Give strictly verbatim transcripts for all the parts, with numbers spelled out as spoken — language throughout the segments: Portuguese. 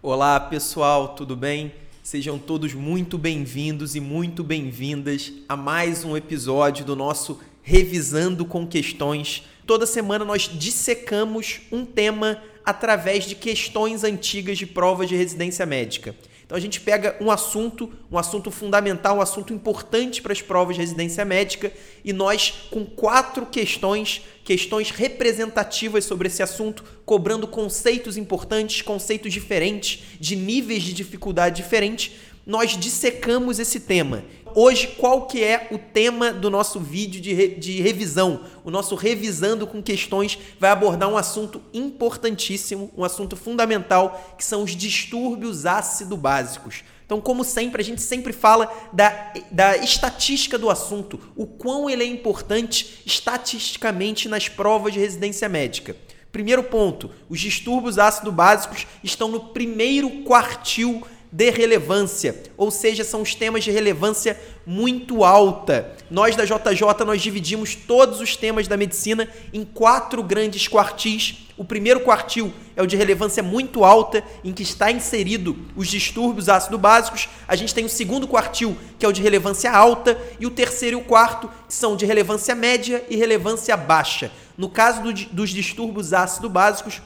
Olá pessoal, tudo bem? Sejam todos muito bem-vindos e muito bem-vindas a mais um episódio do nosso Revisando com Questões. Toda semana nós dissecamos um tema através de questões antigas de provas de residência médica. Então a gente pega um assunto, um assunto fundamental, um assunto importante para as provas de residência médica e nós, com quatro questões, questões representativas sobre esse assunto, cobrando conceitos importantes, conceitos diferentes, de níveis de dificuldade diferentes, nós dissecamos esse tema. Hoje, qual que é o tema do nosso vídeo de, re, de revisão? O nosso Revisando com Questões vai abordar um assunto importantíssimo, um assunto fundamental, que são os distúrbios ácido-básicos. Então, como sempre, a gente sempre fala da, da estatística do assunto, o quão ele é importante estatisticamente nas provas de residência médica. Primeiro ponto, os distúrbios ácido-básicos estão no primeiro quartil de relevância, ou seja, são os temas de relevância muito alta. Nós da J J, nós dividimos todos os temas da medicina em quatro grandes quartis. O primeiro quartil é o de relevância muito alta, em que está inserido os distúrbios ácido-básicos. A gente tem o segundo quartil, que é o de relevância alta, e o terceiro e o quarto são de relevância média e relevância baixa. No caso do, dos distúrbios ácido-básicos,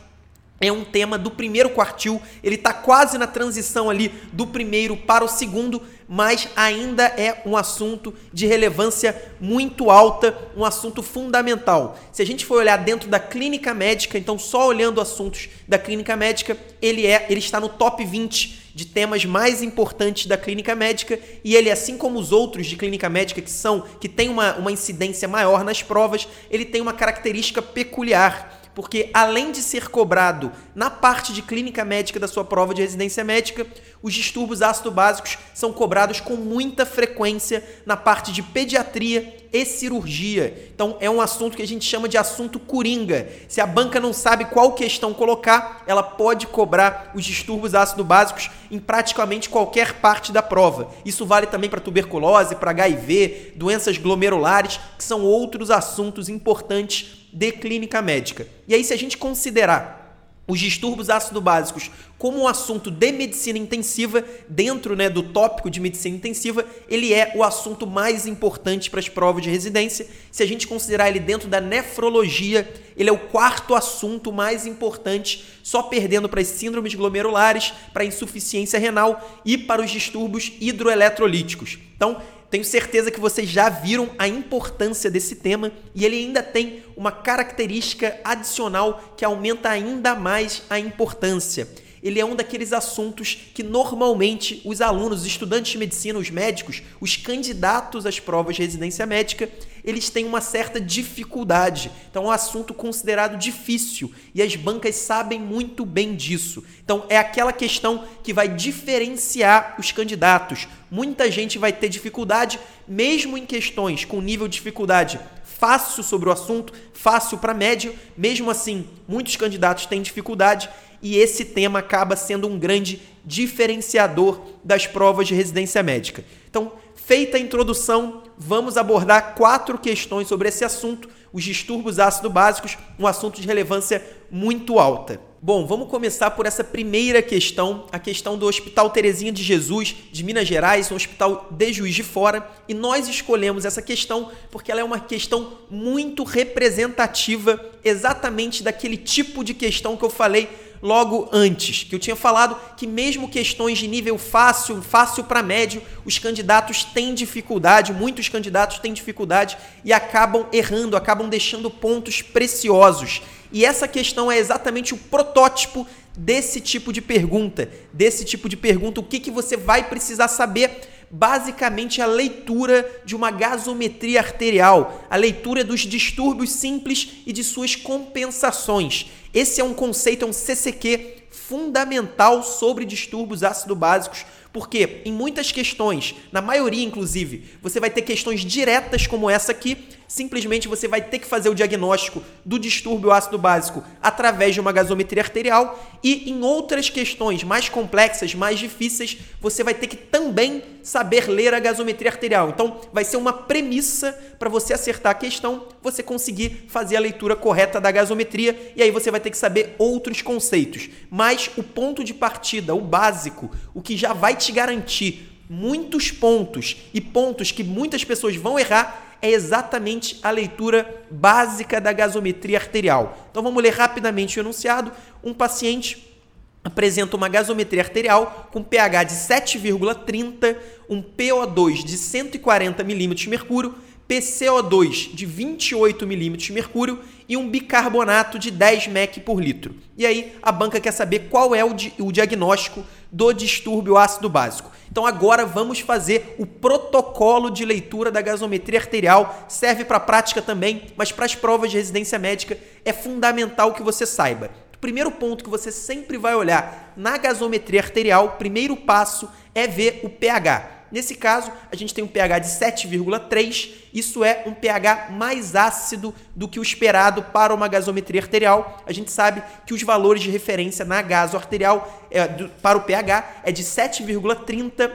é um tema do primeiro quartil, ele está quase na transição ali do primeiro para o segundo, mas ainda é um assunto de relevância muito alta, um assunto fundamental. Se a gente for olhar dentro da clínica médica, então só olhando assuntos da clínica médica, ele, é, ele está no top vinte de temas mais importantes da clínica médica e ele, assim como os outros de clínica médica que são, que tem uma, uma incidência maior nas provas, ele tem uma característica peculiar, porque além de ser cobrado na parte de clínica médica da sua prova de residência médica, os distúrbios ácido-básicos são cobrados com muita frequência na parte de pediatria e cirurgia. Então é um assunto que a gente chama de assunto coringa. Se a banca não sabe qual questão colocar, ela pode cobrar os distúrbios ácido-básicos em praticamente qualquer parte da prova. Isso vale também para tuberculose, para H I V, doenças glomerulares, que são outros assuntos importantes de clínica médica. E aí, se a gente considerar os distúrbios ácido-básicos como um assunto de medicina intensiva, dentro né, do tópico de medicina intensiva, ele é o assunto mais importante para as provas de residência. Se a gente considerar ele dentro da nefrologia, ele é o quarto assunto mais importante, só perdendo para as síndromes glomerulares, para a insuficiência renal e para os distúrbios hidroeletrolíticos. Então, tenho certeza que vocês já viram a importância desse tema e ele ainda tem uma característica adicional que aumenta ainda mais a importância. Ele é um daqueles assuntos que normalmente os alunos, os estudantes de medicina, os médicos, os candidatos às provas de residência médica, eles têm uma certa dificuldade. Então é um assunto considerado difícil e as bancas sabem muito bem disso. Então é aquela questão que vai diferenciar os candidatos. Muita gente vai ter dificuldade, mesmo em questões com nível de dificuldade fácil sobre o assunto, fácil para médio, mesmo assim muitos candidatos têm dificuldade e esse tema acaba sendo um grande diferenciador das provas de residência médica. Então, feita a introdução, vamos abordar quatro questões sobre esse assunto, os distúrbios ácido-básicos, um assunto de relevância muito alta. Bom, vamos começar por essa primeira questão, a questão do Hospital Therezinha de Jesus, de Minas Gerais, um hospital de Juiz de Fora, e nós escolhemos essa questão porque ela é uma questão muito representativa, exatamente daquele tipo de questão que eu falei logo antes, que eu tinha falado que mesmo questões de nível fácil, fácil para médio, os candidatos têm dificuldade, muitos candidatos têm dificuldade e acabam errando, acabam deixando pontos preciosos. E essa questão é exatamente o protótipo desse tipo de pergunta, desse tipo de pergunta, o que, que você vai precisar saber? Basicamente a leitura de uma gasometria arterial, a leitura dos distúrbios simples e de suas compensações. Esse é um conceito, é um C C Q fundamental sobre distúrbios ácido-básicos, porque em muitas questões, na maioria inclusive, você vai ter questões diretas como essa aqui, simplesmente você vai ter que fazer o diagnóstico do distúrbio ácido-básico através de uma gasometria arterial e em outras questões mais complexas, mais difíceis, você vai ter que também saber ler a gasometria arterial. Então, vai ser uma premissa para você acertar a questão, você conseguir fazer a leitura correta da gasometria e aí você vai ter que saber outros conceitos. Mas o ponto de partida, o básico, o que já vai te garantir muitos pontos e pontos que muitas pessoas vão errar é exatamente a leitura básica da gasometria arterial. Então vamos ler rapidamente o enunciado. Um paciente apresenta uma gasometria arterial com pH de sete vírgula trinta, um P O dois de cento e quarenta milímetros de mercúrio, P C O dois de vinte e oito milímetros de mercúrio e um bicarbonato de dez mecquebequis por litro. E aí a banca quer saber qual é o, di- o diagnóstico do distúrbio ácido básico. Então agora vamos fazer o protocolo de leitura da gasometria arterial. Serve para a prática também, mas para as provas de residência médica é fundamental que você saiba. O primeiro ponto que você sempre vai olhar na gasometria arterial, o primeiro passo é ver o pH. Nesse caso, a gente tem um pH de sete vírgula três, isso é um pH mais ácido do que o esperado para uma gasometria arterial. A gente sabe que os valores de referência na gaso arterial é, do, para o pH é de sete vírgula trinta,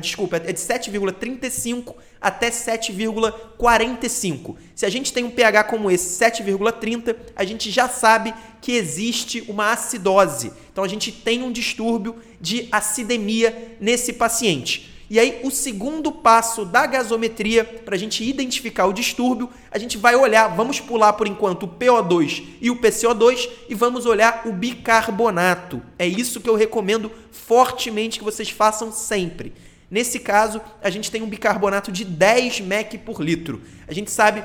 desculpa, é de sete vírgula trinta e cinco até sete vírgula quarenta e cinco. Se a gente tem um pH como esse, sete vírgula trinta, a gente já sabe que existe uma acidose. Então a gente tem um distúrbio de acidemia nesse paciente. E aí, o segundo passo da gasometria, para a gente identificar o distúrbio, a gente vai olhar, vamos pular por enquanto o P O dois e o P C O dois e vamos olhar o bicarbonato. É isso que eu recomendo fortemente que vocês façam sempre. Nesse caso, a gente tem um bicarbonato de dez mecquebequis por litro. A gente sabe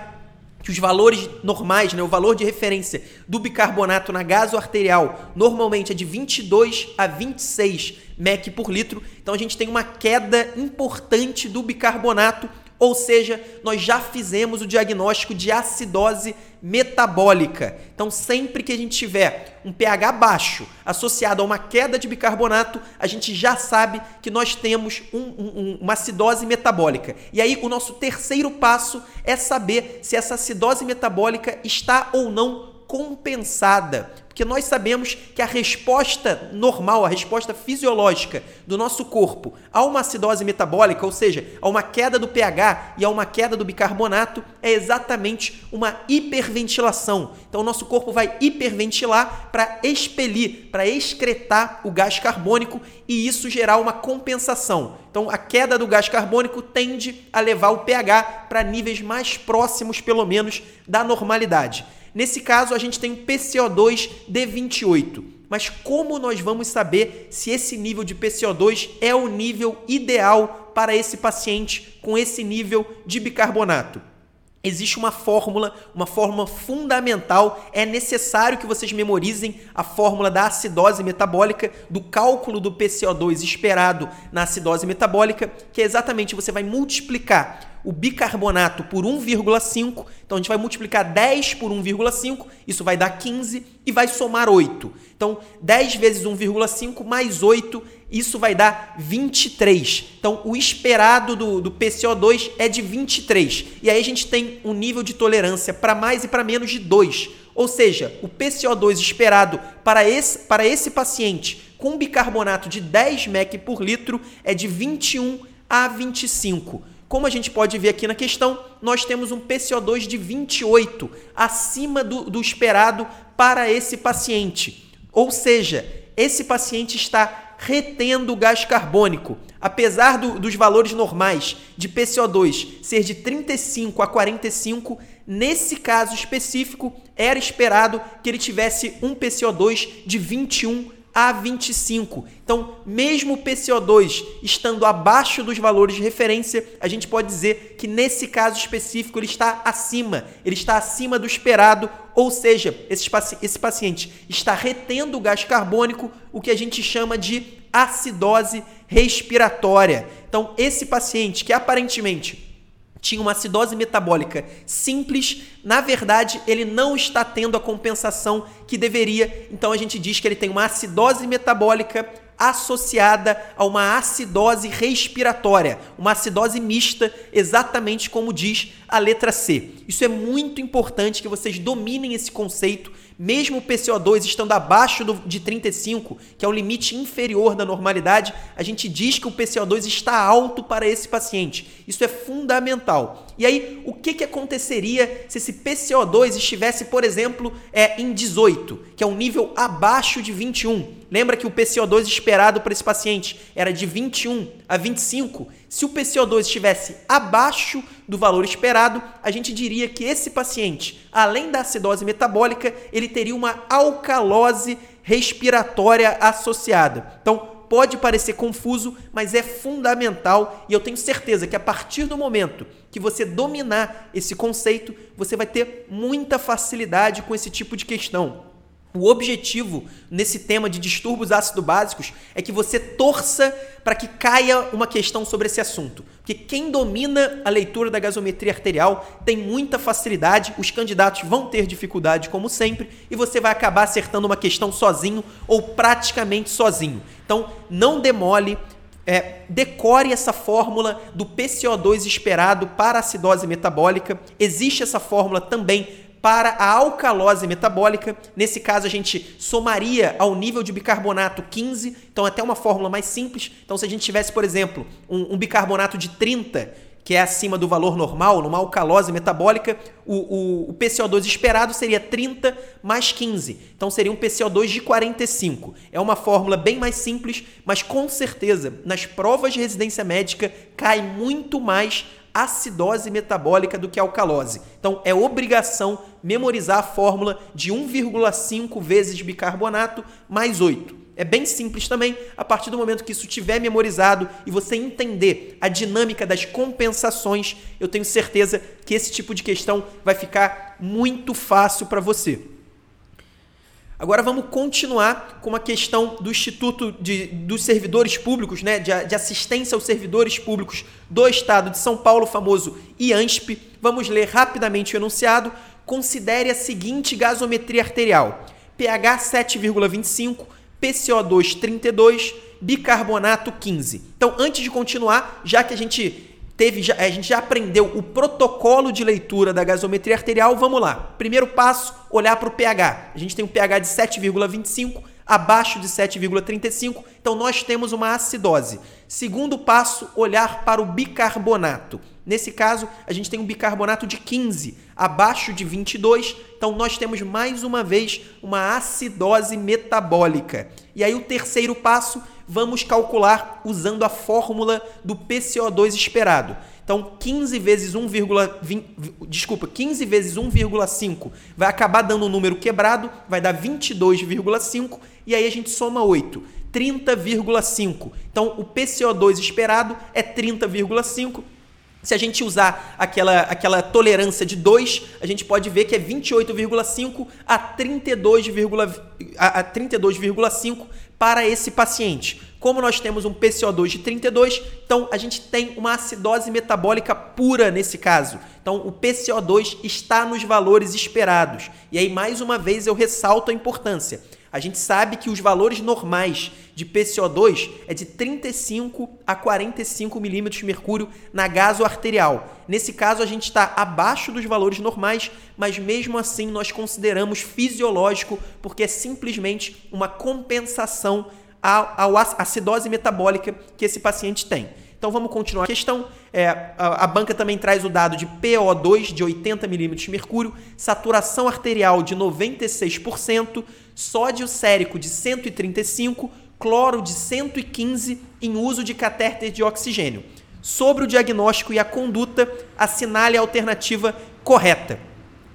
que os valores normais, né, o valor de referência do bicarbonato na gaso arterial normalmente é de vinte e dois a vinte e seis mecquebequis por litro. Então a gente tem uma queda importante do bicarbonato, ou seja, nós já fizemos o diagnóstico de acidose metabólica. Então sempre que a gente tiver um pH baixo associado a uma queda de bicarbonato, a gente já sabe que nós temos um, um, uma acidose metabólica. E aí o nosso terceiro passo é saber se essa acidose metabólica está ou não compensada, porque nós sabemos que a resposta normal, a resposta fisiológica do nosso corpo a uma acidose metabólica, ou seja, a uma queda do pH e a uma queda do bicarbonato, é exatamente uma hiperventilação. Então o nosso corpo vai hiperventilar para expelir, para excretar o gás carbônico e isso gerar uma compensação. Então a queda do gás carbônico tende a levar o pH para níveis mais próximos, pelo menos, da normalidade. Nesse caso, a gente tem um P C O dois de vinte e oito, mas como nós vamos saber se esse nível de P C O dois é o nível ideal para esse paciente com esse nível de bicarbonato? Existe uma fórmula, uma fórmula fundamental, é necessário que vocês memorizem a fórmula da acidose metabólica, do cálculo do P C O dois esperado na acidose metabólica, que é exatamente, você vai multiplicar o bicarbonato por um vírgula cinco, então a gente vai multiplicar dez por um vírgula cinco, isso vai dar quinze e vai somar oito. Então, dez vezes um vírgula cinco mais oito, isso vai dar vinte e três. Então, o esperado do, do P C O dois é de vinte e três. E aí a gente tem um nível de tolerância para mais e para menos de dois. Ou seja, o P C O dois esperado para esse, para esse paciente com bicarbonato de dez mecquebequis por litro é de vinte e um a vinte e cinco. Como a gente pode ver aqui na questão, nós temos um P C O dois de vinte e oito, acima do, do esperado para esse paciente. Ou seja, esse paciente está retendo o gás carbônico. Apesar do, dos valores normais de P C O dois ser de trinta e cinco a quarenta e cinco, nesse caso específico, era esperado que ele tivesse um P C O dois de vinte e um a vinte e cinco. Então, mesmo o P C O dois estando abaixo dos valores de referência, a gente pode dizer que nesse caso específico ele está acima, ele está acima do esperado, ou seja, esse, paci- esse paciente está retendo o gás carbônico, o que a gente chama de acidose respiratória. Então, esse paciente que aparentemente tinha uma acidose metabólica simples, na verdade ele não está tendo a compensação que deveria, então a gente diz que ele tem uma acidose metabólica associada a uma acidose respiratória, uma acidose mista, exatamente como diz a letra C. Isso é muito importante que vocês dominem esse conceito, mesmo o P C O dois estando abaixo do, de trinta e cinco, que é o limite inferior da normalidade, a gente diz que o P C O dois está alto para esse paciente. Isso é fundamental. E aí, o que, que aconteceria se esse P C O dois estivesse, por exemplo, é, em dezoito, que é um nível abaixo de vinte e um? Lembra que o P C O dois esperado para esse paciente era de vinte e um a vinte e cinco? Se o P C O dois estivesse abaixo do valor esperado, a gente diria que esse paciente, além da acidose metabólica, ele teria uma alcalose respiratória associada. Então, pode parecer confuso, mas é fundamental e eu tenho certeza que a partir do momento que você dominar esse conceito, você vai ter muita facilidade com esse tipo de questão. O objetivo nesse tema de distúrbios ácido-básicos é que você torça para que caia uma questão sobre esse assunto. Porque quem domina a leitura da gasometria arterial tem muita facilidade, os candidatos vão ter dificuldade como sempre e você vai acabar acertando uma questão sozinho ou praticamente sozinho. Então, não demore, É, decore essa fórmula do P C O dois esperado para a acidose metabólica. Existe essa fórmula também para a alcalose metabólica. Nesse caso, a gente somaria ao nível de bicarbonato quinze, então até uma fórmula mais simples. Então, se a gente tivesse, por exemplo, um, um bicarbonato de trinta, que é acima do valor normal, numa alcalose metabólica, o, o, o P C O dois esperado seria trinta mais quinze. Então, seria um P C O dois de quarenta e cinco. É uma fórmula bem mais simples, mas com certeza, nas provas de residência médica, cai muito mais acidose metabólica do que alcalose. Então, é obrigação memorizar a fórmula de um vírgula cinco vezes bicarbonato mais oito. É bem simples também, a partir do momento que isso estiver memorizado e você entender a dinâmica das compensações, eu tenho certeza que esse tipo de questão vai ficar muito fácil para você. Agora vamos continuar com uma questão do Instituto de, dos Servidores Públicos, né, de, de Assistência aos Servidores Públicos do Estado de São Paulo, o famoso I A N S P. Vamos ler rapidamente o enunciado. Considere a seguinte gasometria arterial: pH sete vírgula vinte e cinco, P C O dois trinta e dois, bicarbonato quinze. Então, antes de continuar, já que a gente teve, já, a gente já aprendeu o protocolo de leitura da gasometria arterial, vamos lá. Primeiro passo, olhar para o pH. A gente tem um pH de sete vírgula vinte e cinco, abaixo de sete vírgula trinta e cinco, então nós temos uma acidose. Segundo passo, olhar para o bicarbonato. Nesse caso, a gente tem um bicarbonato de quinze, abaixo de vinte e dois, então nós temos mais uma vez uma acidose metabólica. E aí o terceiro passo, vamos calcular usando a fórmula do P C O dois esperado. Então, quinze vezes um, vírgula, desculpa, quinze vezes um vírgula cinco vai acabar dando um número quebrado, vai dar vinte e dois vírgula cinco, e aí a gente soma oito. trinta vírgula cinco. Então, o P C O dois esperado é trinta vírgula cinco. Se a gente usar aquela, aquela tolerância de dois, a gente pode ver que é vinte e oito vírgula cinco a trinta e dois vírgula cinco para esse paciente. Como nós temos um P C O dois de trinta e dois, então a gente tem uma acidose metabólica pura nesse caso. Então o P C O dois está nos valores esperados. E aí, mais uma vez, eu ressalto a importância. A gente sabe que os valores normais de P C O dois é de trinta e cinco a quarenta e cinco milímetros de mercúrio na gaso arterial. Nesse caso, a gente está abaixo dos valores normais, mas mesmo assim nós consideramos fisiológico, porque é simplesmente uma compensação à acidose metabólica que esse paciente tem. Então, vamos continuar a questão. É, a, a banca também traz o dado de P O dois de oitenta milímetros de mercúrio, saturação arterial de noventa e seis por cento, sódio sérico de cento e trinta e cinco, cloro de cento e quinze em uso de catéter de oxigênio. Sobre o diagnóstico e a conduta, assinale a alternativa correta.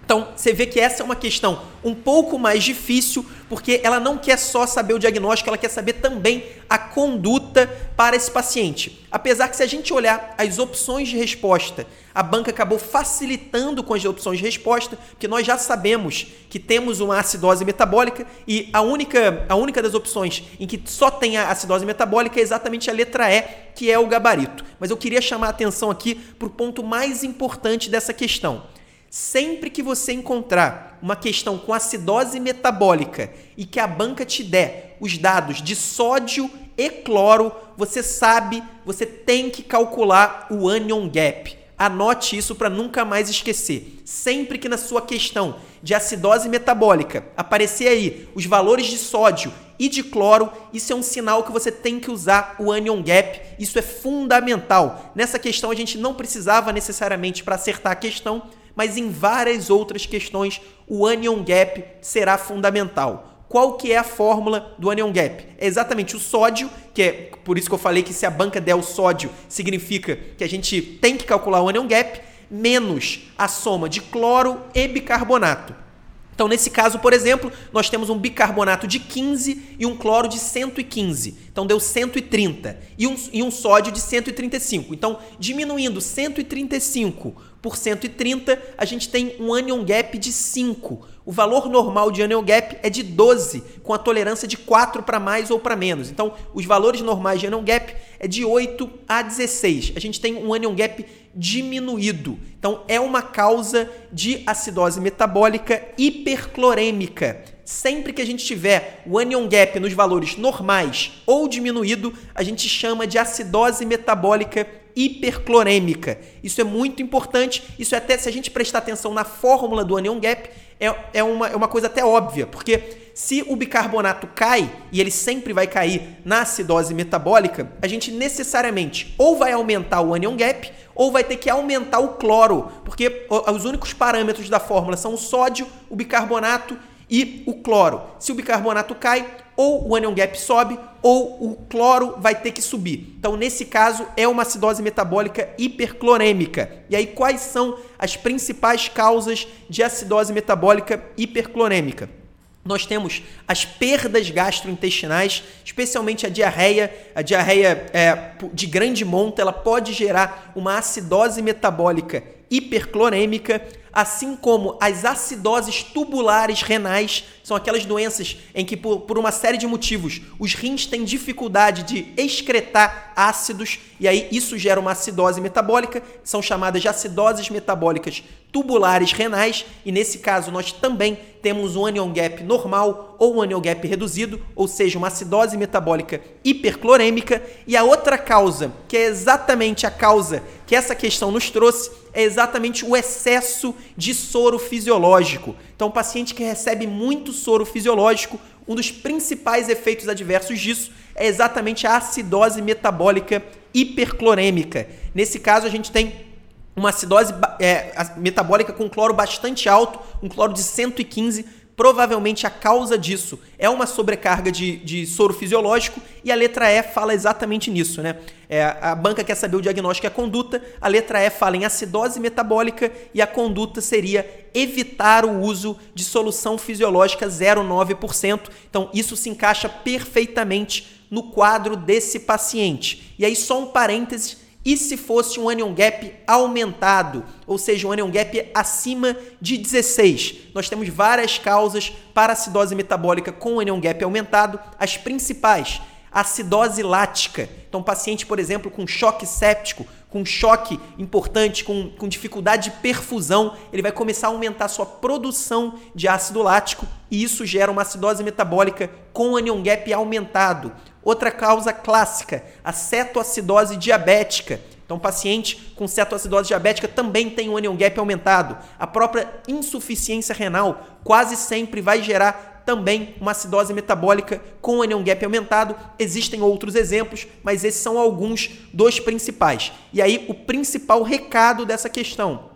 Então, você vê que essa é uma questão um pouco mais difícil, porque ela não quer só saber o diagnóstico, ela quer saber também a conduta para esse paciente. Apesar que, se a gente olhar as opções de resposta, a banca acabou facilitando com as opções de resposta, porque nós já sabemos que temos uma acidose metabólica e a única, a única das opções em que só tem a acidose metabólica é exatamente a letra E, que é o gabarito. Mas eu queria chamar a atenção aqui para o ponto mais importante dessa questão. Sempre que você encontrar uma questão com acidose metabólica e que a banca te der os dados de sódio e cloro, você sabe, você tem que calcular o anion gap. Anote isso para nunca mais esquecer. Sempre que na sua questão de acidose metabólica aparecer aí os valores de sódio e de cloro, isso é um sinal que você tem que usar o anion gap. Isso é fundamental. Nessa questão a gente não precisava necessariamente para acertar a questão, mas em várias outras questões o anion gap será fundamental. Qual que é a fórmula do anion gap? É exatamente o sódio, que é por isso que eu falei que se a banca der o sódio, significa que a gente tem que calcular o anion gap, menos a soma de cloro e bicarbonato. Então, nesse caso, por exemplo, nós temos um bicarbonato de quinze e um cloro de cento e quinze. Então, deu cento e trinta. E um, e um sódio de cento e trinta e cinco. Então, diminuindo cento e trinta e cinco por cento e trinta, a gente tem um anion gap de cinco. O valor normal de anion gap é de doze, com a tolerância de quatro para mais ou para menos. Então, os valores normais de anion gap é de oito a dezesseis. A gente tem um anion gap diminuído. Então, é uma causa de acidose metabólica hiperclorêmica. Sempre que a gente tiver o anion gap nos valores normais ou diminuído, a gente chama de acidose metabólica hiperclorêmica. Isso é muito importante. Isso é até, se a gente prestar atenção na fórmula do anion gap, é, é, uma, é uma coisa até óbvia, porque se o bicarbonato cai, e ele sempre vai cair na acidose metabólica, a gente necessariamente ou vai aumentar o anion gap, ou vai ter que aumentar o cloro, porque os únicos parâmetros da fórmula são o sódio, o bicarbonato e o cloro. Se o bicarbonato cai, ou o anion gap sobe, ou o cloro vai ter que subir. Então, nesse caso, é uma acidose metabólica hiperclorêmica. E aí, quais são as principais causas de acidose metabólica hiperclorêmica? Nós temos as perdas gastrointestinais, especialmente a diarreia. A diarreia é, de grande monta, ela pode gerar uma acidose metabólica hiperclorêmica, assim como as acidoses tubulares renais, são aquelas doenças em que, por, por uma série de motivos, os rins têm dificuldade de excretar ácidos, e aí isso gera uma acidose metabólica, são chamadas de acidoses metabólicas tubulares renais, e nesse caso nós também temos um anion gap normal ou um anion gap reduzido, ou seja, uma acidose metabólica hiperclorêmica. E a outra causa, que é exatamente a causa que essa questão nos trouxe, é exatamente o excesso de soro fisiológico. Então, o paciente que recebe muito soro fisiológico, um dos principais efeitos adversos disso é exatamente a acidose metabólica hiperclorêmica. Nesse caso, a gente tem uma acidose é, metabólica com cloro bastante alto, um cloro de cento e quinze, provavelmente a causa disso é uma sobrecarga de, de soro fisiológico, e a letra E fala exatamente nisso, né? É, a banca quer saber o diagnóstico e a conduta, a letra E fala em acidose metabólica e a conduta seria evitar o uso de solução fisiológica zero vírgula nove por cento. Então, isso se encaixa perfeitamente no quadro desse paciente. E aí, só um parênteses, e se fosse um anion gap aumentado, ou seja, um anion gap acima de dezesseis? Nós temos várias causas para acidose metabólica com anion gap aumentado. As principais, acidose lática. Então, paciente, por exemplo, com choque séptico, com choque importante, com, com dificuldade de perfusão, ele vai começar a aumentar a sua produção de ácido lático, e isso gera uma acidose metabólica com anion gap aumentado. Outra causa clássica, a cetoacidose diabética. Então, paciente com cetoacidose diabética também tem um anion gap aumentado. A própria insuficiência renal quase sempre vai gerar também uma acidose metabólica com anion gap aumentado. Existem outros exemplos, mas esses são alguns dos principais. E aí, o principal recado dessa questão.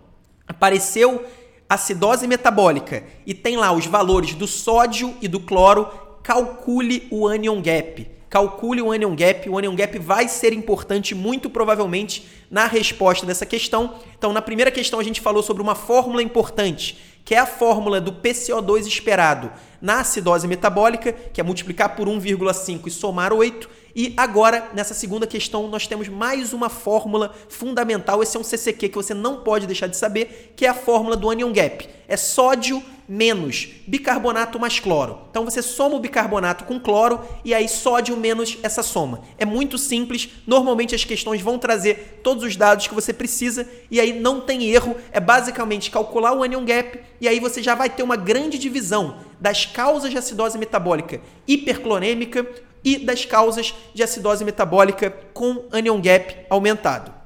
Apareceu acidose metabólica e tem lá os valores do sódio e do cloro, calcule o anion gap. Calcule o anion gap, o anion gap vai ser importante muito provavelmente na resposta dessa questão. Então, na primeira questão a gente falou sobre uma fórmula importante, que é a fórmula do P C O dois esperado na acidose metabólica, que é multiplicar por um vírgula cinco e somar oito. E agora, nessa segunda questão, nós temos mais uma fórmula fundamental, esse é um C C Q que você não pode deixar de saber, que é a fórmula do anion gap. É sódio menos bicarbonato mais cloro. Então, você soma o bicarbonato com cloro e aí sódio menos essa soma. É muito simples, normalmente as questões vão trazer todos os dados que você precisa e aí não tem erro, é basicamente calcular o anion gap e aí você já vai ter uma grande divisão das causas de acidose metabólica hiperclorêmica e das causas de acidose metabólica com anion gap aumentado.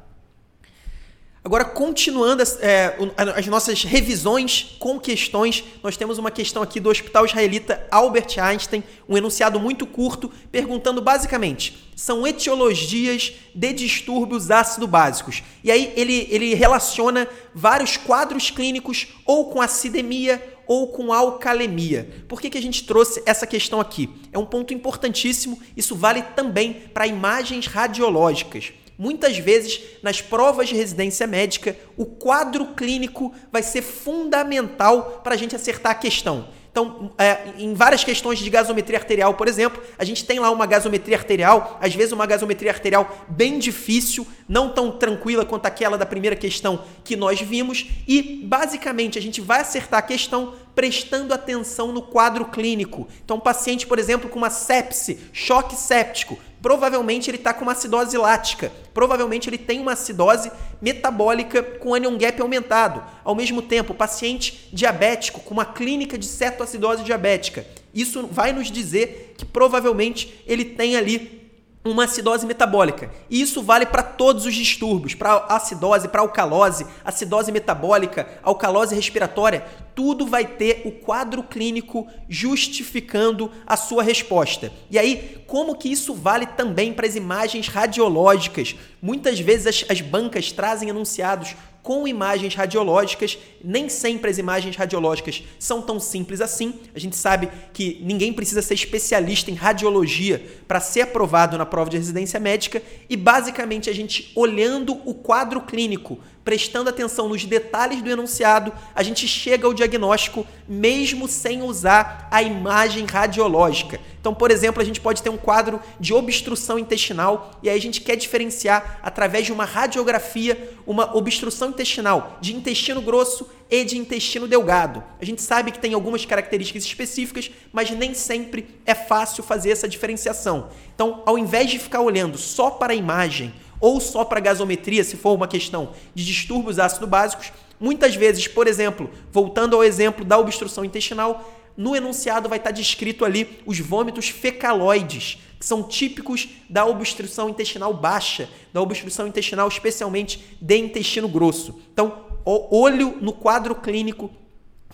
Agora, continuando é, as nossas revisões com questões, nós temos uma questão aqui do Hospital Israelita Albert Einstein, um enunciado muito curto, perguntando basicamente, são etiologias de distúrbios ácido-básicos. E aí ele, ele relaciona vários quadros clínicos ou com acidemia ou com alcalemia. Por que que a gente trouxe essa questão aqui? É um ponto importantíssimo, isso vale também para imagens radiológicas. Muitas vezes, nas provas de residência médica, o quadro clínico vai ser fundamental para a gente acertar a questão. Então, é, em várias questões de gasometria arterial, por exemplo, a gente tem lá uma gasometria arterial, às vezes uma gasometria arterial bem difícil, não tão tranquila quanto aquela da primeira questão que nós vimos, e basicamente a gente vai acertar a questão prestando atenção no quadro clínico. Então, um paciente, por exemplo, com uma sepse, choque séptico, provavelmente ele está com uma acidose lática, provavelmente ele tem uma acidose metabólica com anion gap aumentado. Ao mesmo tempo, paciente diabético com uma clínica de cetoacidose diabética. Isso vai nos dizer que provavelmente ele tem ali uma acidose metabólica. E isso vale para todos os distúrbios, para acidose, para alcalose, acidose metabólica, alcalose respiratória, tudo vai ter o quadro clínico justificando a sua resposta. E aí, como que isso vale também para as imagens radiológicas? Muitas vezes as, as bancas trazem enunciados com imagens radiológicas, nem sempre as imagens radiológicas são tão simples assim. A gente sabe que ninguém precisa ser especialista em radiologia para ser aprovado na prova de residência médica e, basicamente, a gente olhando o quadro clínico, prestando atenção nos detalhes do enunciado, a gente chega ao diagnóstico mesmo sem usar a imagem radiológica. Então, por exemplo, a gente pode ter um quadro de obstrução intestinal e aí a gente quer diferenciar através de uma radiografia uma obstrução intestinal de intestino grosso e de intestino delgado. A gente sabe que tem algumas características específicas, mas nem sempre é fácil fazer essa diferenciação. Então, ao invés de ficar olhando só para a imagem ou só para a gasometria, se for uma questão de distúrbios ácido-básicos, muitas vezes, por exemplo, voltando ao exemplo da obstrução intestinal, no enunciado vai estar descrito ali os vômitos fecaloides, que são típicos da obstrução intestinal baixa, da obstrução intestinal especialmente de intestino grosso. Então, olho no quadro clínico,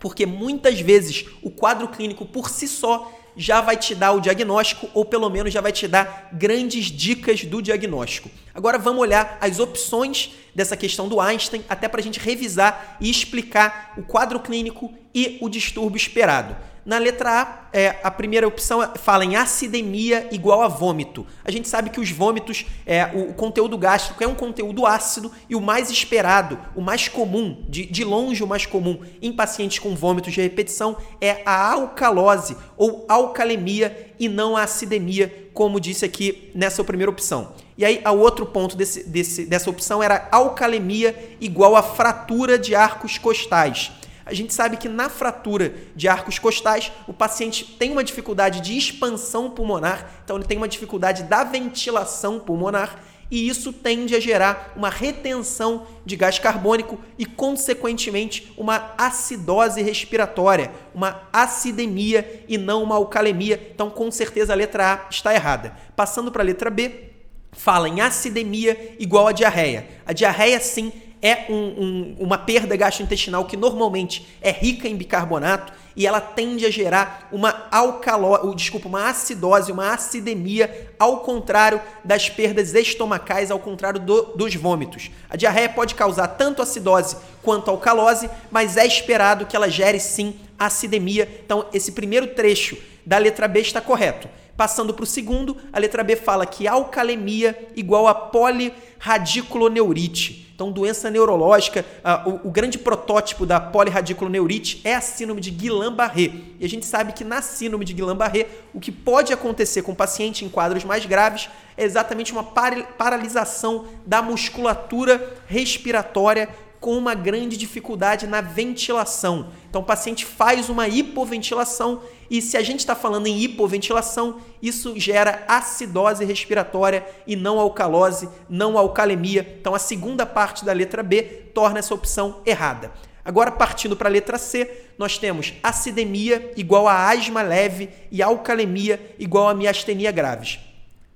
porque muitas vezes o quadro clínico por si só já vai te dar o diagnóstico ou pelo menos já vai te dar grandes dicas do diagnóstico. Agora vamos olhar as opções dessa questão do Einstein, até para a gente revisar e explicar o quadro clínico e o distúrbio esperado. Na letra A, é, a primeira opção fala em acidemia igual a vômito. A gente sabe que os vômitos, é, o conteúdo gástrico é um conteúdo ácido e o mais esperado, o mais comum, de, de longe o mais comum em pacientes com vômitos de repetição é a alcalose ou alcalemia e não a acidemia, como disse aqui nessa primeira opção. E aí, o outro ponto desse, desse, dessa opção era alcalemia igual a fratura de arcos costais. A gente sabe que na fratura de arcos costais, o paciente tem uma dificuldade de expansão pulmonar, então ele tem uma dificuldade da ventilação pulmonar e isso tende a gerar uma retenção de gás carbônico e, consequentemente, uma acidose respiratória, uma acidemia e não uma alcalemia. Então, com certeza, a letra A está errada. Passando para a letra B, fala em acidemia igual a diarreia. A diarreia, sim, é um, um, uma perda gastrointestinal que normalmente é rica em bicarbonato e ela tende a gerar uma alcalo, desculpa, uma acidose, uma acidemia, ao contrário das perdas estomacais, ao contrário do, dos vômitos. A diarreia pode causar tanto acidose quanto alcalose, mas é esperado que ela gere, sim, acidemia. Então, esse primeiro trecho da letra B está correto. Passando para o segundo, a letra B fala que alcalemia igual a polirradiculoneurite. Então, doença neurológica, uh, o, o grande protótipo da polirradiculoneurite é a síndrome de Guillain-Barré. E a gente sabe que na síndrome de Guillain-Barré, o que pode acontecer com o paciente em quadros mais graves é exatamente uma par- paralisação da musculatura respiratória com uma grande dificuldade na ventilação. Então, o paciente faz uma hipoventilação e se a gente está falando em hipoventilação, isso gera acidose respiratória e não alcalose, não alcalemia. Então, a segunda parte da letra B torna essa opção errada. Agora, partindo para a letra C, nós temos acidemia igual a asma leve e alcalemia igual a miastenia graves.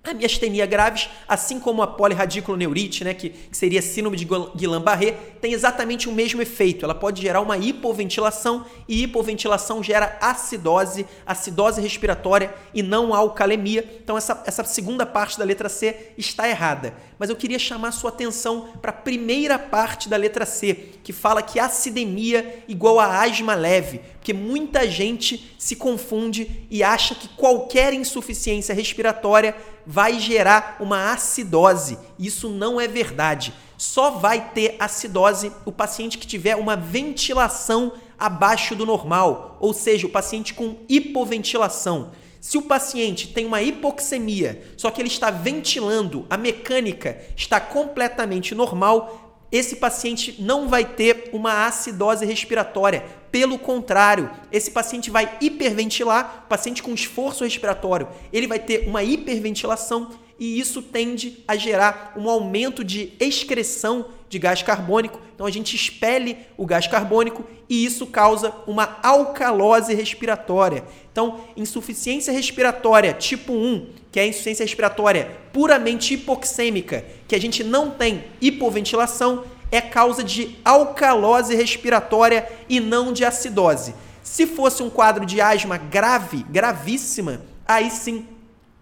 A miastenia graves, assim como a polirradiculoneurite, né, que, que seria síndrome de Guillain-Barré, tem exatamente o mesmo efeito. Ela pode gerar uma hipoventilação e hipoventilação gera acidose, acidose respiratória e não alcalemia. Então essa, essa segunda parte da letra C está errada. Mas eu queria chamar sua atenção para a primeira parte da letra C, que fala que acidemia igual a asma leve, porque muita gente se confunde e acha que qualquer insuficiência respiratória vai gerar uma acidose. Isso não é verdade. Só vai ter acidose o paciente que tiver uma ventilação abaixo do normal, ou seja, o paciente com hipoventilação. Se o paciente tem uma hipoxemia, só que ele está ventilando, a mecânica está completamente normal, esse paciente não vai ter uma acidose respiratória. Pelo contrário, esse paciente vai hiperventilar, paciente com esforço respiratório, ele vai ter uma hiperventilação e isso tende a gerar um aumento de excreção de gás carbônico. Então a gente expele o gás carbônico e isso causa uma alcalose respiratória. Então, insuficiência respiratória tipo um, que é a insuficiência respiratória puramente hipoxêmica, que a gente não tem hipoventilação, é causa de alcalose respiratória e não de acidose. Se fosse um quadro de asma grave, gravíssima, aí sim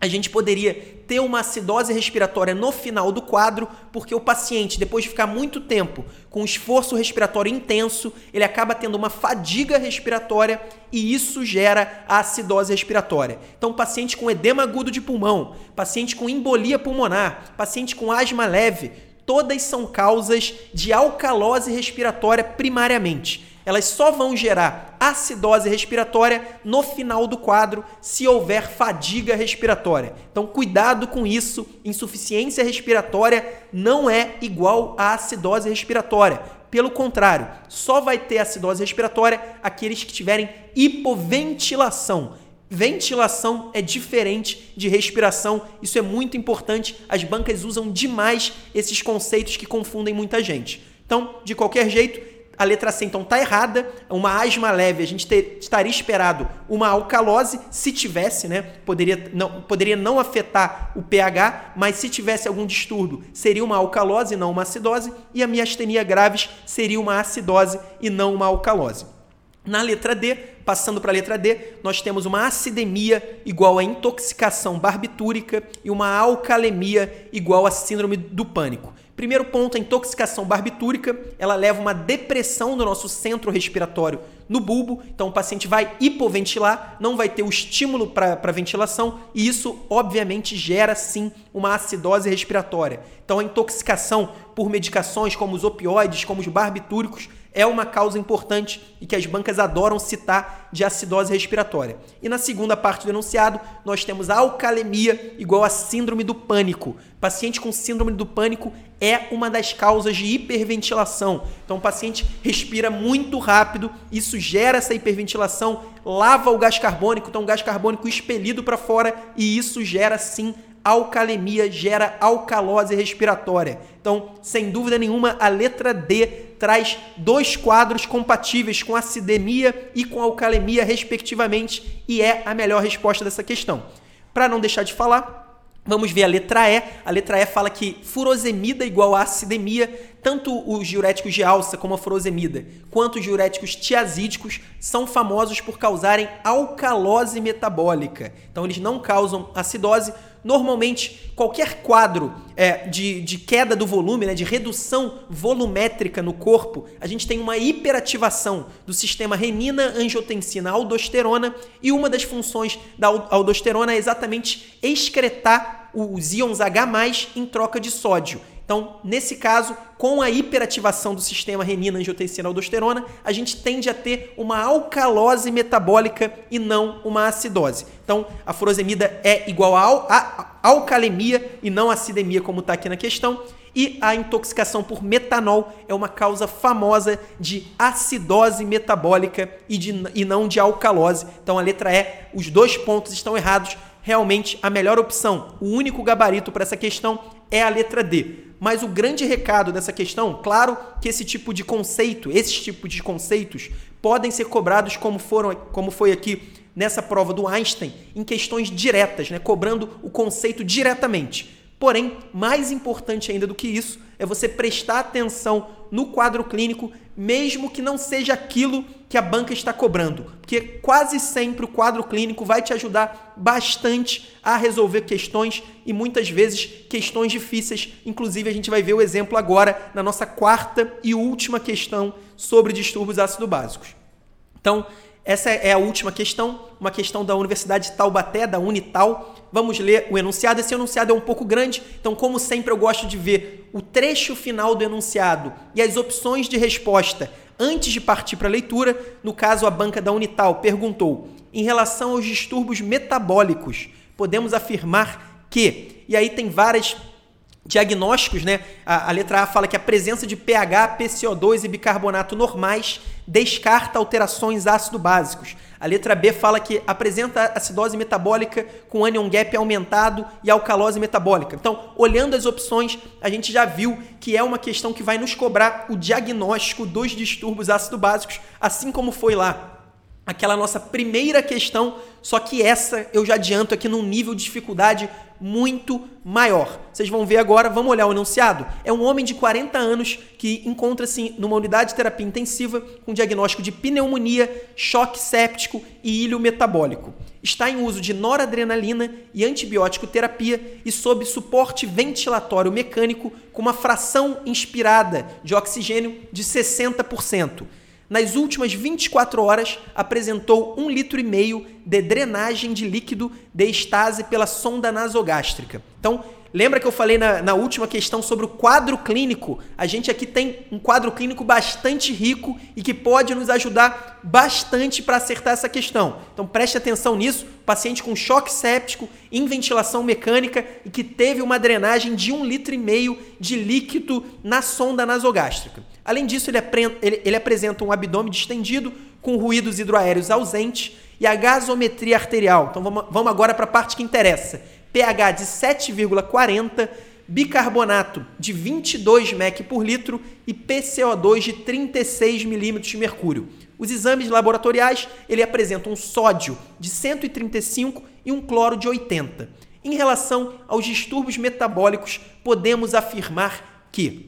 a gente poderia ter uma acidose respiratória no final do quadro, porque o paciente, depois de ficar muito tempo com esforço respiratório intenso, ele acaba tendo uma fadiga respiratória e isso gera a acidose respiratória. Então, paciente com edema agudo de pulmão, paciente com embolia pulmonar, paciente com asma leve, todas são causas de alcalose respiratória primariamente. Elas só vão gerar acidose respiratória no final do quadro se houver fadiga respiratória. Então, cuidado com isso. Insuficiência respiratória não é igual a acidose respiratória. Pelo contrário, só vai ter acidose respiratória aqueles que tiverem hipoventilação. Ventilação é diferente de respiração, isso é muito importante, as bancas usam demais esses conceitos que confundem muita gente. Então, de qualquer jeito, a letra C então está errada, uma asma leve, a gente ter, estaria esperado uma alcalose, se tivesse, né, poderia não, poderia não afetar o pH, mas se tivesse algum distúrbio, seria uma alcalose e não uma acidose, e a miastenia graves seria uma acidose e não uma alcalose. Na letra D, passando para a letra D, nós temos uma acidemia igual a intoxicação barbitúrica e uma alcalemia igual a síndrome do pânico. Primeiro ponto, a intoxicação barbitúrica, ela leva uma depressão do nosso centro respiratório no bulbo, então o paciente vai hipoventilar, não vai ter o estímulo para a ventilação e isso, obviamente, gera, sim, uma acidose respiratória. Então a intoxicação por medicações como os opioides, como os barbitúricos, é uma causa importante e que as bancas adoram citar de acidose respiratória. E na segunda parte do enunciado, nós temos a alcalemia igual a síndrome do pânico. Paciente com síndrome do pânico é uma das causas de hiperventilação. Então o paciente respira muito rápido, isso gera essa hiperventilação, lava o gás carbônico, então o gás carbônico expelido para fora e isso gera sim alcalemia, gera alcalose respiratória. Então, sem dúvida nenhuma, a letra D traz dois quadros compatíveis com acidemia e com alcalemia, respectivamente, e é a melhor resposta dessa questão. Para não deixar de falar, vamos ver a letra E. A letra E fala que furosemida igual a acidemia. Tanto os diuréticos de alça, como a furosemida, quanto os diuréticos tiazídicos são famosos por causarem alcalose metabólica. Então, eles não causam acidose. Normalmente, qualquer quadro é, de, de queda do volume, né, de redução volumétrica no corpo, a gente tem uma hiperativação do sistema renina, angiotensina, aldosterona, e uma das funções da aldosterona é exatamente excretar os íons H mais em troca de sódio. Então, nesse caso, com a hiperativação do sistema renina, angiotensina, aldosterona, a gente tende a ter uma alcalose metabólica e não uma acidose. Então, a furosemida é igual a, al- a alcalemia e não acidemia, como está aqui na questão. E a intoxicação por metanol é uma causa famosa de acidose metabólica e, de, e não de alcalose. Então, a letra E, os dois pontos estão errados. realmente a melhor opção, o único gabarito para essa questão é a letra D. Mas o grande recado dessa questão, claro que esse tipo de conceito, esses tipos de conceitos podem ser cobrados como, foram, como foi aqui nessa prova do Einstein, em questões diretas, né? Cobrando o conceito diretamente. Porém, mais importante ainda do que isso é você prestar atenção no quadro clínico, mesmo que não seja aquilo que a banca está cobrando, porque quase sempre o quadro clínico vai te ajudar bastante a resolver questões e muitas vezes questões difíceis. Inclusive, a gente vai ver o exemplo agora na nossa quarta e última questão sobre distúrbios ácido-básicos. Então, essa é a última questão, uma questão da Universidade Taubaté, da Unital. Vamos ler o enunciado. Esse enunciado é um pouco grande, então, como sempre, eu gosto de ver o trecho final do enunciado e as opções de resposta antes de partir para a leitura. No caso, a banca da Unital perguntou: em relação aos distúrbios metabólicos, podemos afirmar que... E aí tem várias... diagnósticos, né? A, a letra A fala que a presença de pH, P C O dois e bicarbonato normais descarta alterações ácido-básicos. A letra B fala que apresenta acidose metabólica com ânion gap aumentado e alcalose metabólica. Então, olhando as opções, a gente já viu que é uma questão que vai nos cobrar o diagnóstico dos distúrbios ácido-básicos, assim como foi lá aquela nossa primeira questão, só que essa eu já adianto aqui num nível de dificuldade muito maior. Vocês vão ver agora, vamos olhar o enunciado. É um homem de quarenta anos que encontra-se numa unidade de terapia intensiva com diagnóstico de pneumonia, choque séptico e íleo metabólico. Está em uso de noradrenalina e antibiótico terapia e sob suporte ventilatório mecânico com uma fração inspirada de oxigênio de sessenta por cento. Nas últimas vinte e quatro horas, apresentou um litro e meio de drenagem de líquido de estase pela sonda nasogástrica. Então, lembra que eu falei na, na última questão sobre o quadro clínico? A gente aqui tem um quadro clínico bastante rico e que pode nos ajudar bastante para acertar essa questão. Então, preste atenção nisso. Paciente com choque séptico, em ventilação mecânica e que teve uma drenagem de um litro e meio de líquido na sonda nasogástrica. Além disso, ele, apre- ele, ele apresenta um abdômen distendido com ruídos hidroaéreos ausentes e a gasometria arterial. Então, vamos, vamos agora para a parte que interessa. pH de sete vírgula quarenta, bicarbonato de vinte e dois mecqueberques por litro e P C O dois de trinta e seis milímetros de mercúrio. Os exames laboratoriais, ele apresenta um sódio de cento e trinta e cinco e um cloro de oitenta. Em relação aos distúrbios metabólicos, podemos afirmar que...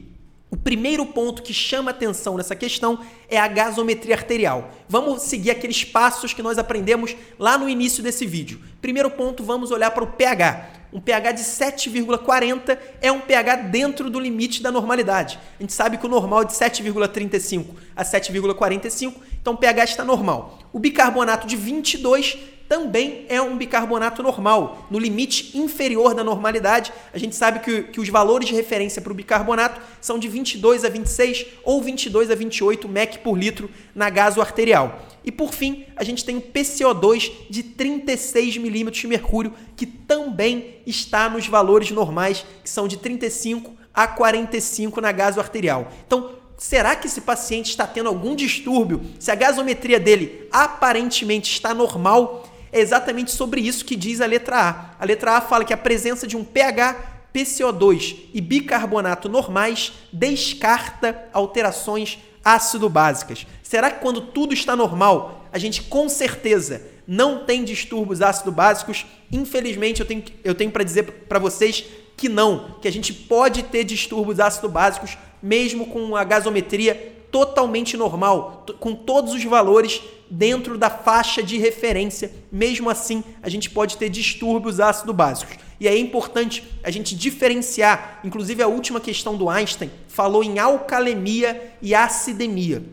O primeiro ponto que chama atenção nessa questão é a gasometria arterial. Vamos seguir aqueles passos que nós aprendemos lá no início desse vídeo. Primeiro ponto, vamos olhar para o pH. Um pH de sete vírgula quarenta é um pH dentro do limite da normalidade. A gente sabe que o normal é de sete vírgula trinta e cinco a sete vírgula quarenta e cinco, então o pH está normal. O bicarbonato de vinte e dois também é um bicarbonato normal, no limite inferior da normalidade. A gente sabe que, que os valores de referência para o bicarbonato são de vinte e dois a vinte e seis ou vinte e dois a vinte e oito mEq por litro na gaso arterial. E por fim, a gente tem um P C O dois de trinta e seis milímetros de mercúrio, que também está nos valores normais, que são de trinta e cinco a quarenta e cinco na gaso arterial. Então, será que esse paciente está tendo algum distúrbio? Se a gasometria dele aparentemente está normal, é exatamente sobre isso que diz a letra A. A letra A fala que a presença de um pH, P C O dois e bicarbonato normais descarta alterações ácido-básicas. Será que quando tudo está normal, a gente com certeza não tem distúrbios ácido-básicos? Infelizmente, eu tenho, eu tenho para dizer para vocês que não, que a gente pode ter distúrbios ácido-básicos mesmo com a gasometria totalmente normal, t- com todos os valores dentro da faixa de referência. Mesmo assim, a gente pode ter distúrbios ácido-básicos. E aí é importante a gente diferenciar, inclusive a última questão do Einstein falou em alcalemia e acidemia.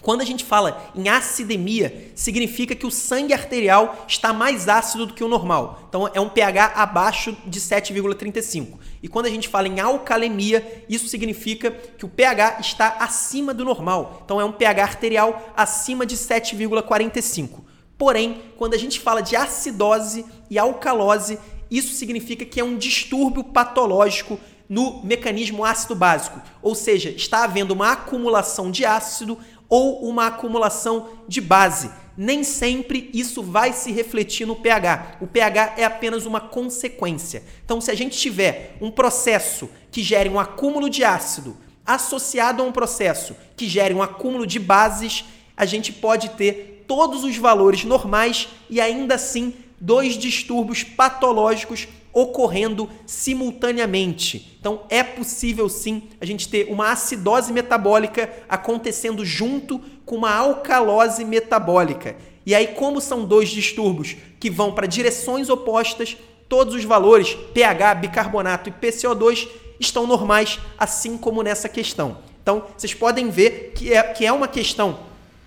Quando a gente fala em acidemia, significa que o sangue arterial está mais ácido do que o normal. Então, é um pH abaixo de sete vírgula trinta e cinco. E quando a gente fala em alcalemia, isso significa que o pH está acima do normal. Então, é um pH arterial acima de sete vírgula quarenta e cinco. Porém, quando a gente fala de acidose e alcalose, isso significa que é um distúrbio patológico no mecanismo ácido-básico. Ou seja, está havendo uma acumulação de ácido ou uma acumulação de base. nem sempre isso vai se refletir no pH. O pH é apenas uma consequência. Então, se a gente tiver um processo que gere um acúmulo de ácido associado a um processo que gere um acúmulo de bases, a gente pode ter todos os valores normais e ainda assim dois distúrbios patológicos ocorrendo simultaneamente. Então, é possível sim a gente ter uma acidose metabólica acontecendo junto com uma alcalose metabólica. E aí, como são dois distúrbios que vão para direções opostas, todos os valores, pH, bicarbonato e P C O dois, estão normais, assim como nessa questão. Então, vocês podem ver que é, que é uma questão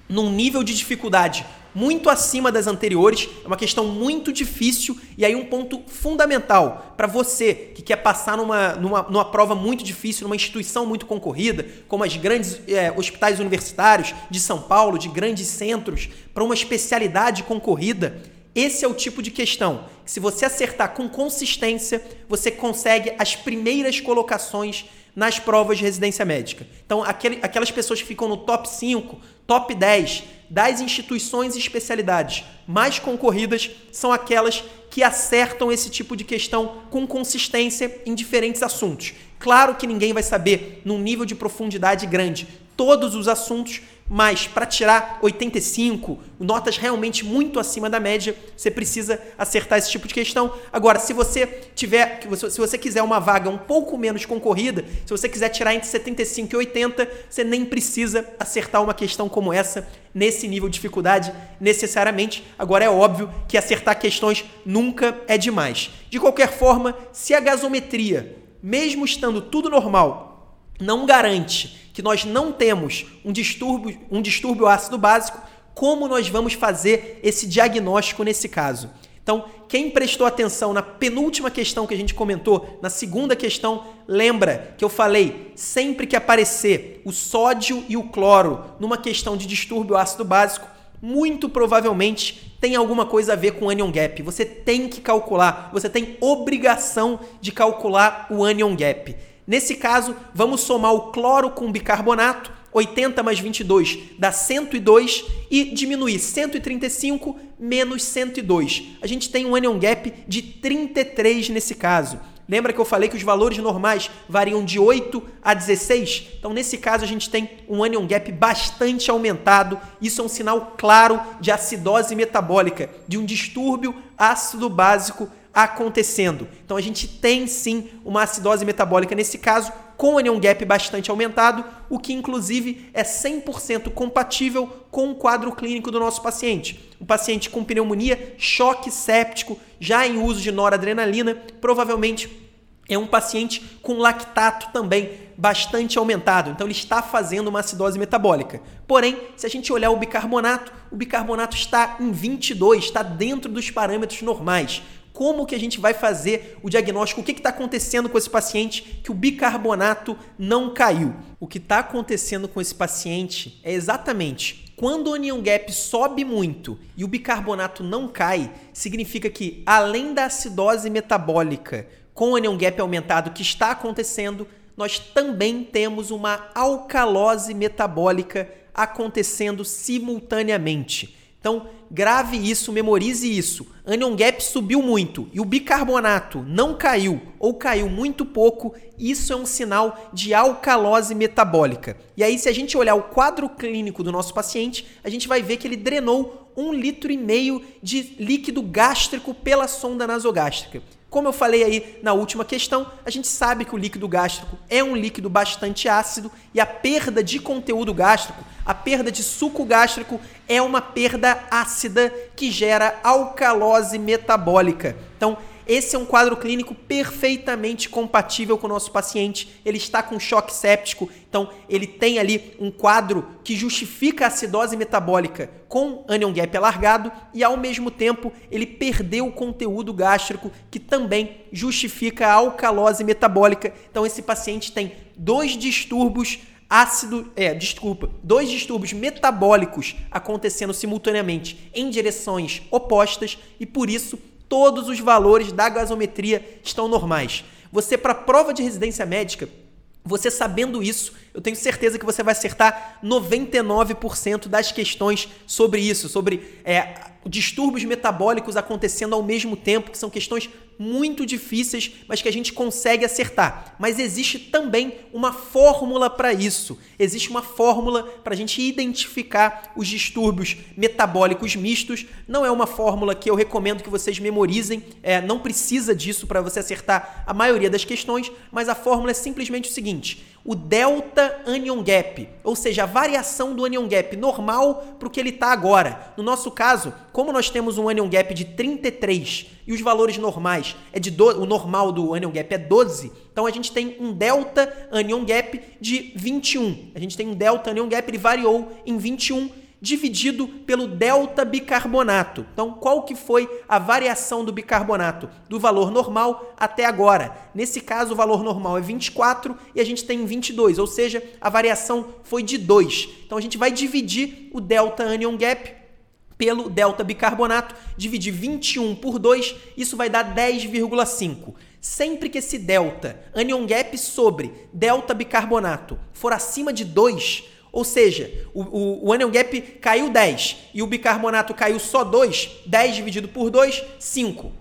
num nível de dificuldade muito acima das anteriores, é uma questão muito difícil, e aí um ponto fundamental para você que quer passar numa, numa, numa prova muito difícil, numa instituição muito concorrida, como as grandes é, hospitais universitários de São Paulo, de grandes centros, para uma especialidade concorrida, esse é o tipo de questão que, se você acertar com consistência, você consegue as primeiras colocações nas provas de residência médica. Então, aquele, aquelas pessoas que ficam no top cinco, top dez das instituições e especialidades mais concorridas são aquelas que acertam esse tipo de questão com consistência em diferentes assuntos. Claro que ninguém vai saber, num nível de profundidade grande, todos os assuntos, mas para tirar oitenta e cinco, notas realmente muito acima da média, você precisa acertar esse tipo de questão. Agora, se você tiver, se você quiser uma vaga um pouco menos concorrida, se você quiser tirar entre setenta e cinco e oitenta, você nem precisa acertar uma questão como essa, nesse nível de dificuldade, necessariamente. Agora, é óbvio que acertar questões nunca é demais. De qualquer forma, se a gasometria, mesmo estando tudo normal, não garante que nós não temos um distúrbio, um distúrbio ácido-básico, como nós vamos fazer esse diagnóstico nesse caso? Então, quem prestou atenção na penúltima questão que a gente comentou, na segunda questão, lembra que eu falei, sempre que aparecer o sódio e o cloro numa questão de distúrbio ácido-básico, muito provavelmente tem alguma coisa a ver com o anion gap. Você tem que calcular, você tem obrigação de calcular o anion gap. Nesse caso, vamos somar o cloro com o bicarbonato, oitenta mais vinte e dois dá cento e dois, e diminuir cento e trinta e cinco menos cento e dois. A gente tem um anion gap de trinta e três nesse caso. Lembra que eu falei que os valores normais variam de oito a dezesseis? Então, nesse caso, a gente tem um anion gap bastante aumentado. Isso é um sinal claro de acidose metabólica, de um distúrbio ácido-básico acontecendo. Então, a gente tem sim uma acidose metabólica nesse caso, com anion gap bastante aumentado, o que inclusive é cem por cento compatível com o quadro clínico do nosso paciente. Um paciente com pneumonia, choque séptico, já em uso de noradrenalina, provavelmente é um paciente com lactato também bastante aumentado. Então, ele está fazendo uma acidose metabólica. Porém, se a gente olhar o bicarbonato, o bicarbonato está em vinte e dois, está dentro dos parâmetros normais. Como que a gente vai fazer o diagnóstico? O que está acontecendo com esse paciente que o bicarbonato não caiu? O que está acontecendo com esse paciente é exatamente quando o anion gap sobe muito e o bicarbonato não cai, significa que, além da acidose metabólica com o anion gap aumentado que está acontecendo, nós também temos uma alcalose metabólica acontecendo simultaneamente. Então, grave isso, memorize isso. Anion gap subiu muito e o bicarbonato não caiu ou caiu muito pouco, isso é um sinal de alcalose metabólica. E aí, se a gente olhar o quadro clínico do nosso paciente, a gente vai ver que ele drenou um litro e meio de líquido gástrico pela sonda nasogástrica. Como eu falei aí na última questão, a gente sabe que o líquido gástrico é um líquido bastante ácido e a perda de conteúdo gástrico, a perda de suco gástrico, é uma perda ácida que gera alcalose metabólica. Então, esse é um quadro clínico perfeitamente compatível com o nosso paciente. Ele está com choque séptico, então ele tem ali um quadro que justifica a acidose metabólica com anion gap alargado e, ao mesmo tempo, ele perdeu o conteúdo gástrico, que também justifica a alcalose metabólica. Então, esse paciente tem dois distúrbios ácido, é, desculpa, dois distúrbios metabólicos acontecendo simultaneamente em direções opostas e, por isso, todos os valores da gasometria estão normais. Você, para a prova de residência médica, Você sabendo isso, eu tenho certeza que você vai acertar noventa e nove por cento das questões sobre isso, sobre é, distúrbios metabólicos acontecendo ao mesmo tempo, que são questões muito difíceis, mas que a gente consegue acertar. Mas existe também uma fórmula para isso. Existe uma fórmula para a gente identificar os distúrbios metabólicos mistos. Não é uma fórmula que eu recomendo que vocês memorizem, é, não precisa disso para você acertar a maioria das questões, mas a fórmula é simplesmente o seguinte, o delta anion gap, ou seja, a variação do anion gap normal para o que ele está agora. No nosso caso, como nós temos um anion gap de trinta e três e os valores normais, é de do... o normal do anion gap é doze, então a gente tem um delta anion gap de vinte e um. A gente tem um delta anion gap, ele variou em vinte e um, dividido pelo delta bicarbonato. Então, qual que foi a variação do bicarbonato? Do valor normal até agora. Nesse caso, o valor normal é vinte e quatro e a gente tem vinte e dois, ou seja, a variação foi de dois. Então, a gente vai dividir o delta anion gap pelo delta bicarbonato, dividir vinte e um por dois, isso vai dar dez vírgula cinco. Sempre que esse delta anion gap sobre delta bicarbonato for acima de dois, ou seja, o, o, o anion gap caiu dez e o bicarbonato caiu só dois, dez dividido por dois, cinco.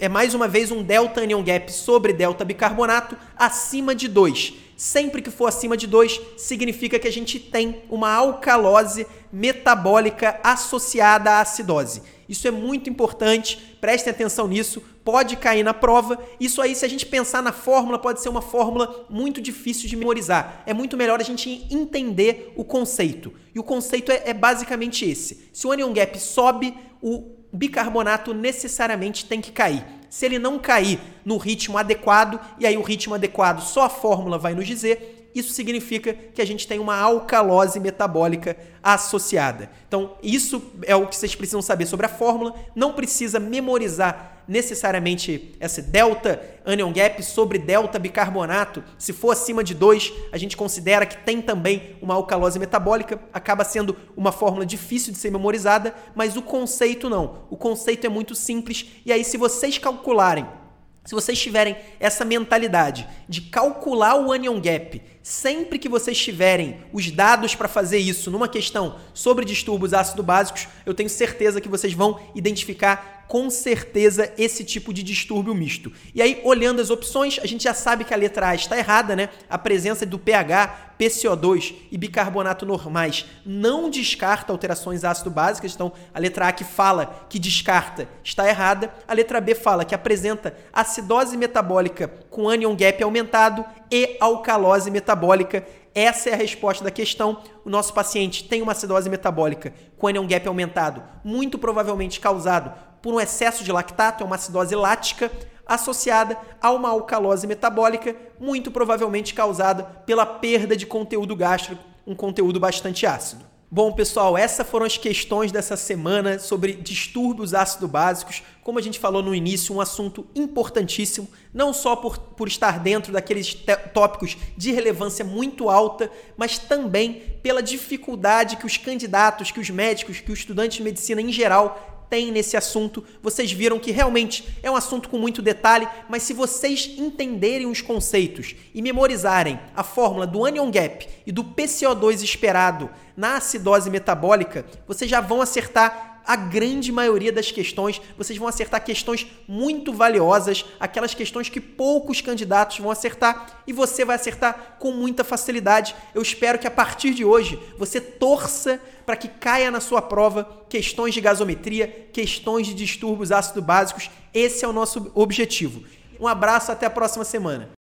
É mais uma vez um delta anion gap sobre delta bicarbonato acima de dois. Sempre que for acima de dois, significa que a gente tem uma alcalose metabólica associada à acidose. Isso é muito importante, prestem atenção nisso, pode cair na prova. Isso aí, se a gente pensar na fórmula, pode ser uma fórmula muito difícil de memorizar. É muito melhor a gente entender o conceito. E o conceito é, é basicamente esse. Se o anion gap sobe, o bicarbonato necessariamente tem que cair. Se ele não cair no ritmo adequado, e aí o ritmo adequado só a fórmula vai nos dizer, isso significa que a gente tem uma alcalose metabólica associada. Então, isso é o que vocês precisam saber sobre a fórmula. Não precisa memorizar necessariamente esse delta anion gap sobre delta bicarbonato. Se for acima de dois, a gente considera que tem também uma alcalose metabólica. Acaba sendo uma fórmula difícil de ser memorizada, mas o conceito não. O conceito é muito simples. E aí, se vocês calcularem, se vocês tiverem essa mentalidade de calcular o anion gap, sempre que vocês tiverem os dados para fazer isso numa questão sobre distúrbios ácido-básicos, eu tenho certeza que vocês vão identificar com certeza esse tipo de distúrbio misto. E aí, olhando as opções, a gente já sabe que a letra A está errada, né? A presença do pH, P C O dois e bicarbonato normais não descarta alterações ácido-básicas, então a letra A, que fala que descarta, está errada. A letra B fala que apresenta acidose metabólica com anion gap aumentado e alcalose metabólica. Essa é a resposta da questão. O nosso paciente tem uma acidose metabólica com anion gap aumentado, muito provavelmente causado por um excesso de lactato, é uma acidose lática, associada a uma alcalose metabólica, muito provavelmente causada pela perda de conteúdo gástrico, um conteúdo bastante ácido. Bom, pessoal, essas foram as questões dessa semana sobre distúrbios ácido-básicos. Como a gente falou no início, um assunto importantíssimo, não só por, por estar dentro daqueles tópicos de relevância muito alta, mas também pela dificuldade que os candidatos, que os médicos, que os estudantes de medicina em geral tem nesse assunto. Vocês viram que realmente é um assunto com muito detalhe, mas se vocês entenderem os conceitos e memorizarem a fórmula do anion gap e do P C O dois esperado na acidose metabólica, vocês já vão acertar a grande maioria das questões. Vocês vão acertar questões muito valiosas, aquelas questões que poucos candidatos vão acertar, e você vai acertar com muita facilidade. Eu espero que a partir de hoje você torça para que caia na sua prova questões de gasometria, questões de distúrbios ácido-básicos. Esse é o nosso objetivo. Um abraço, até a próxima semana.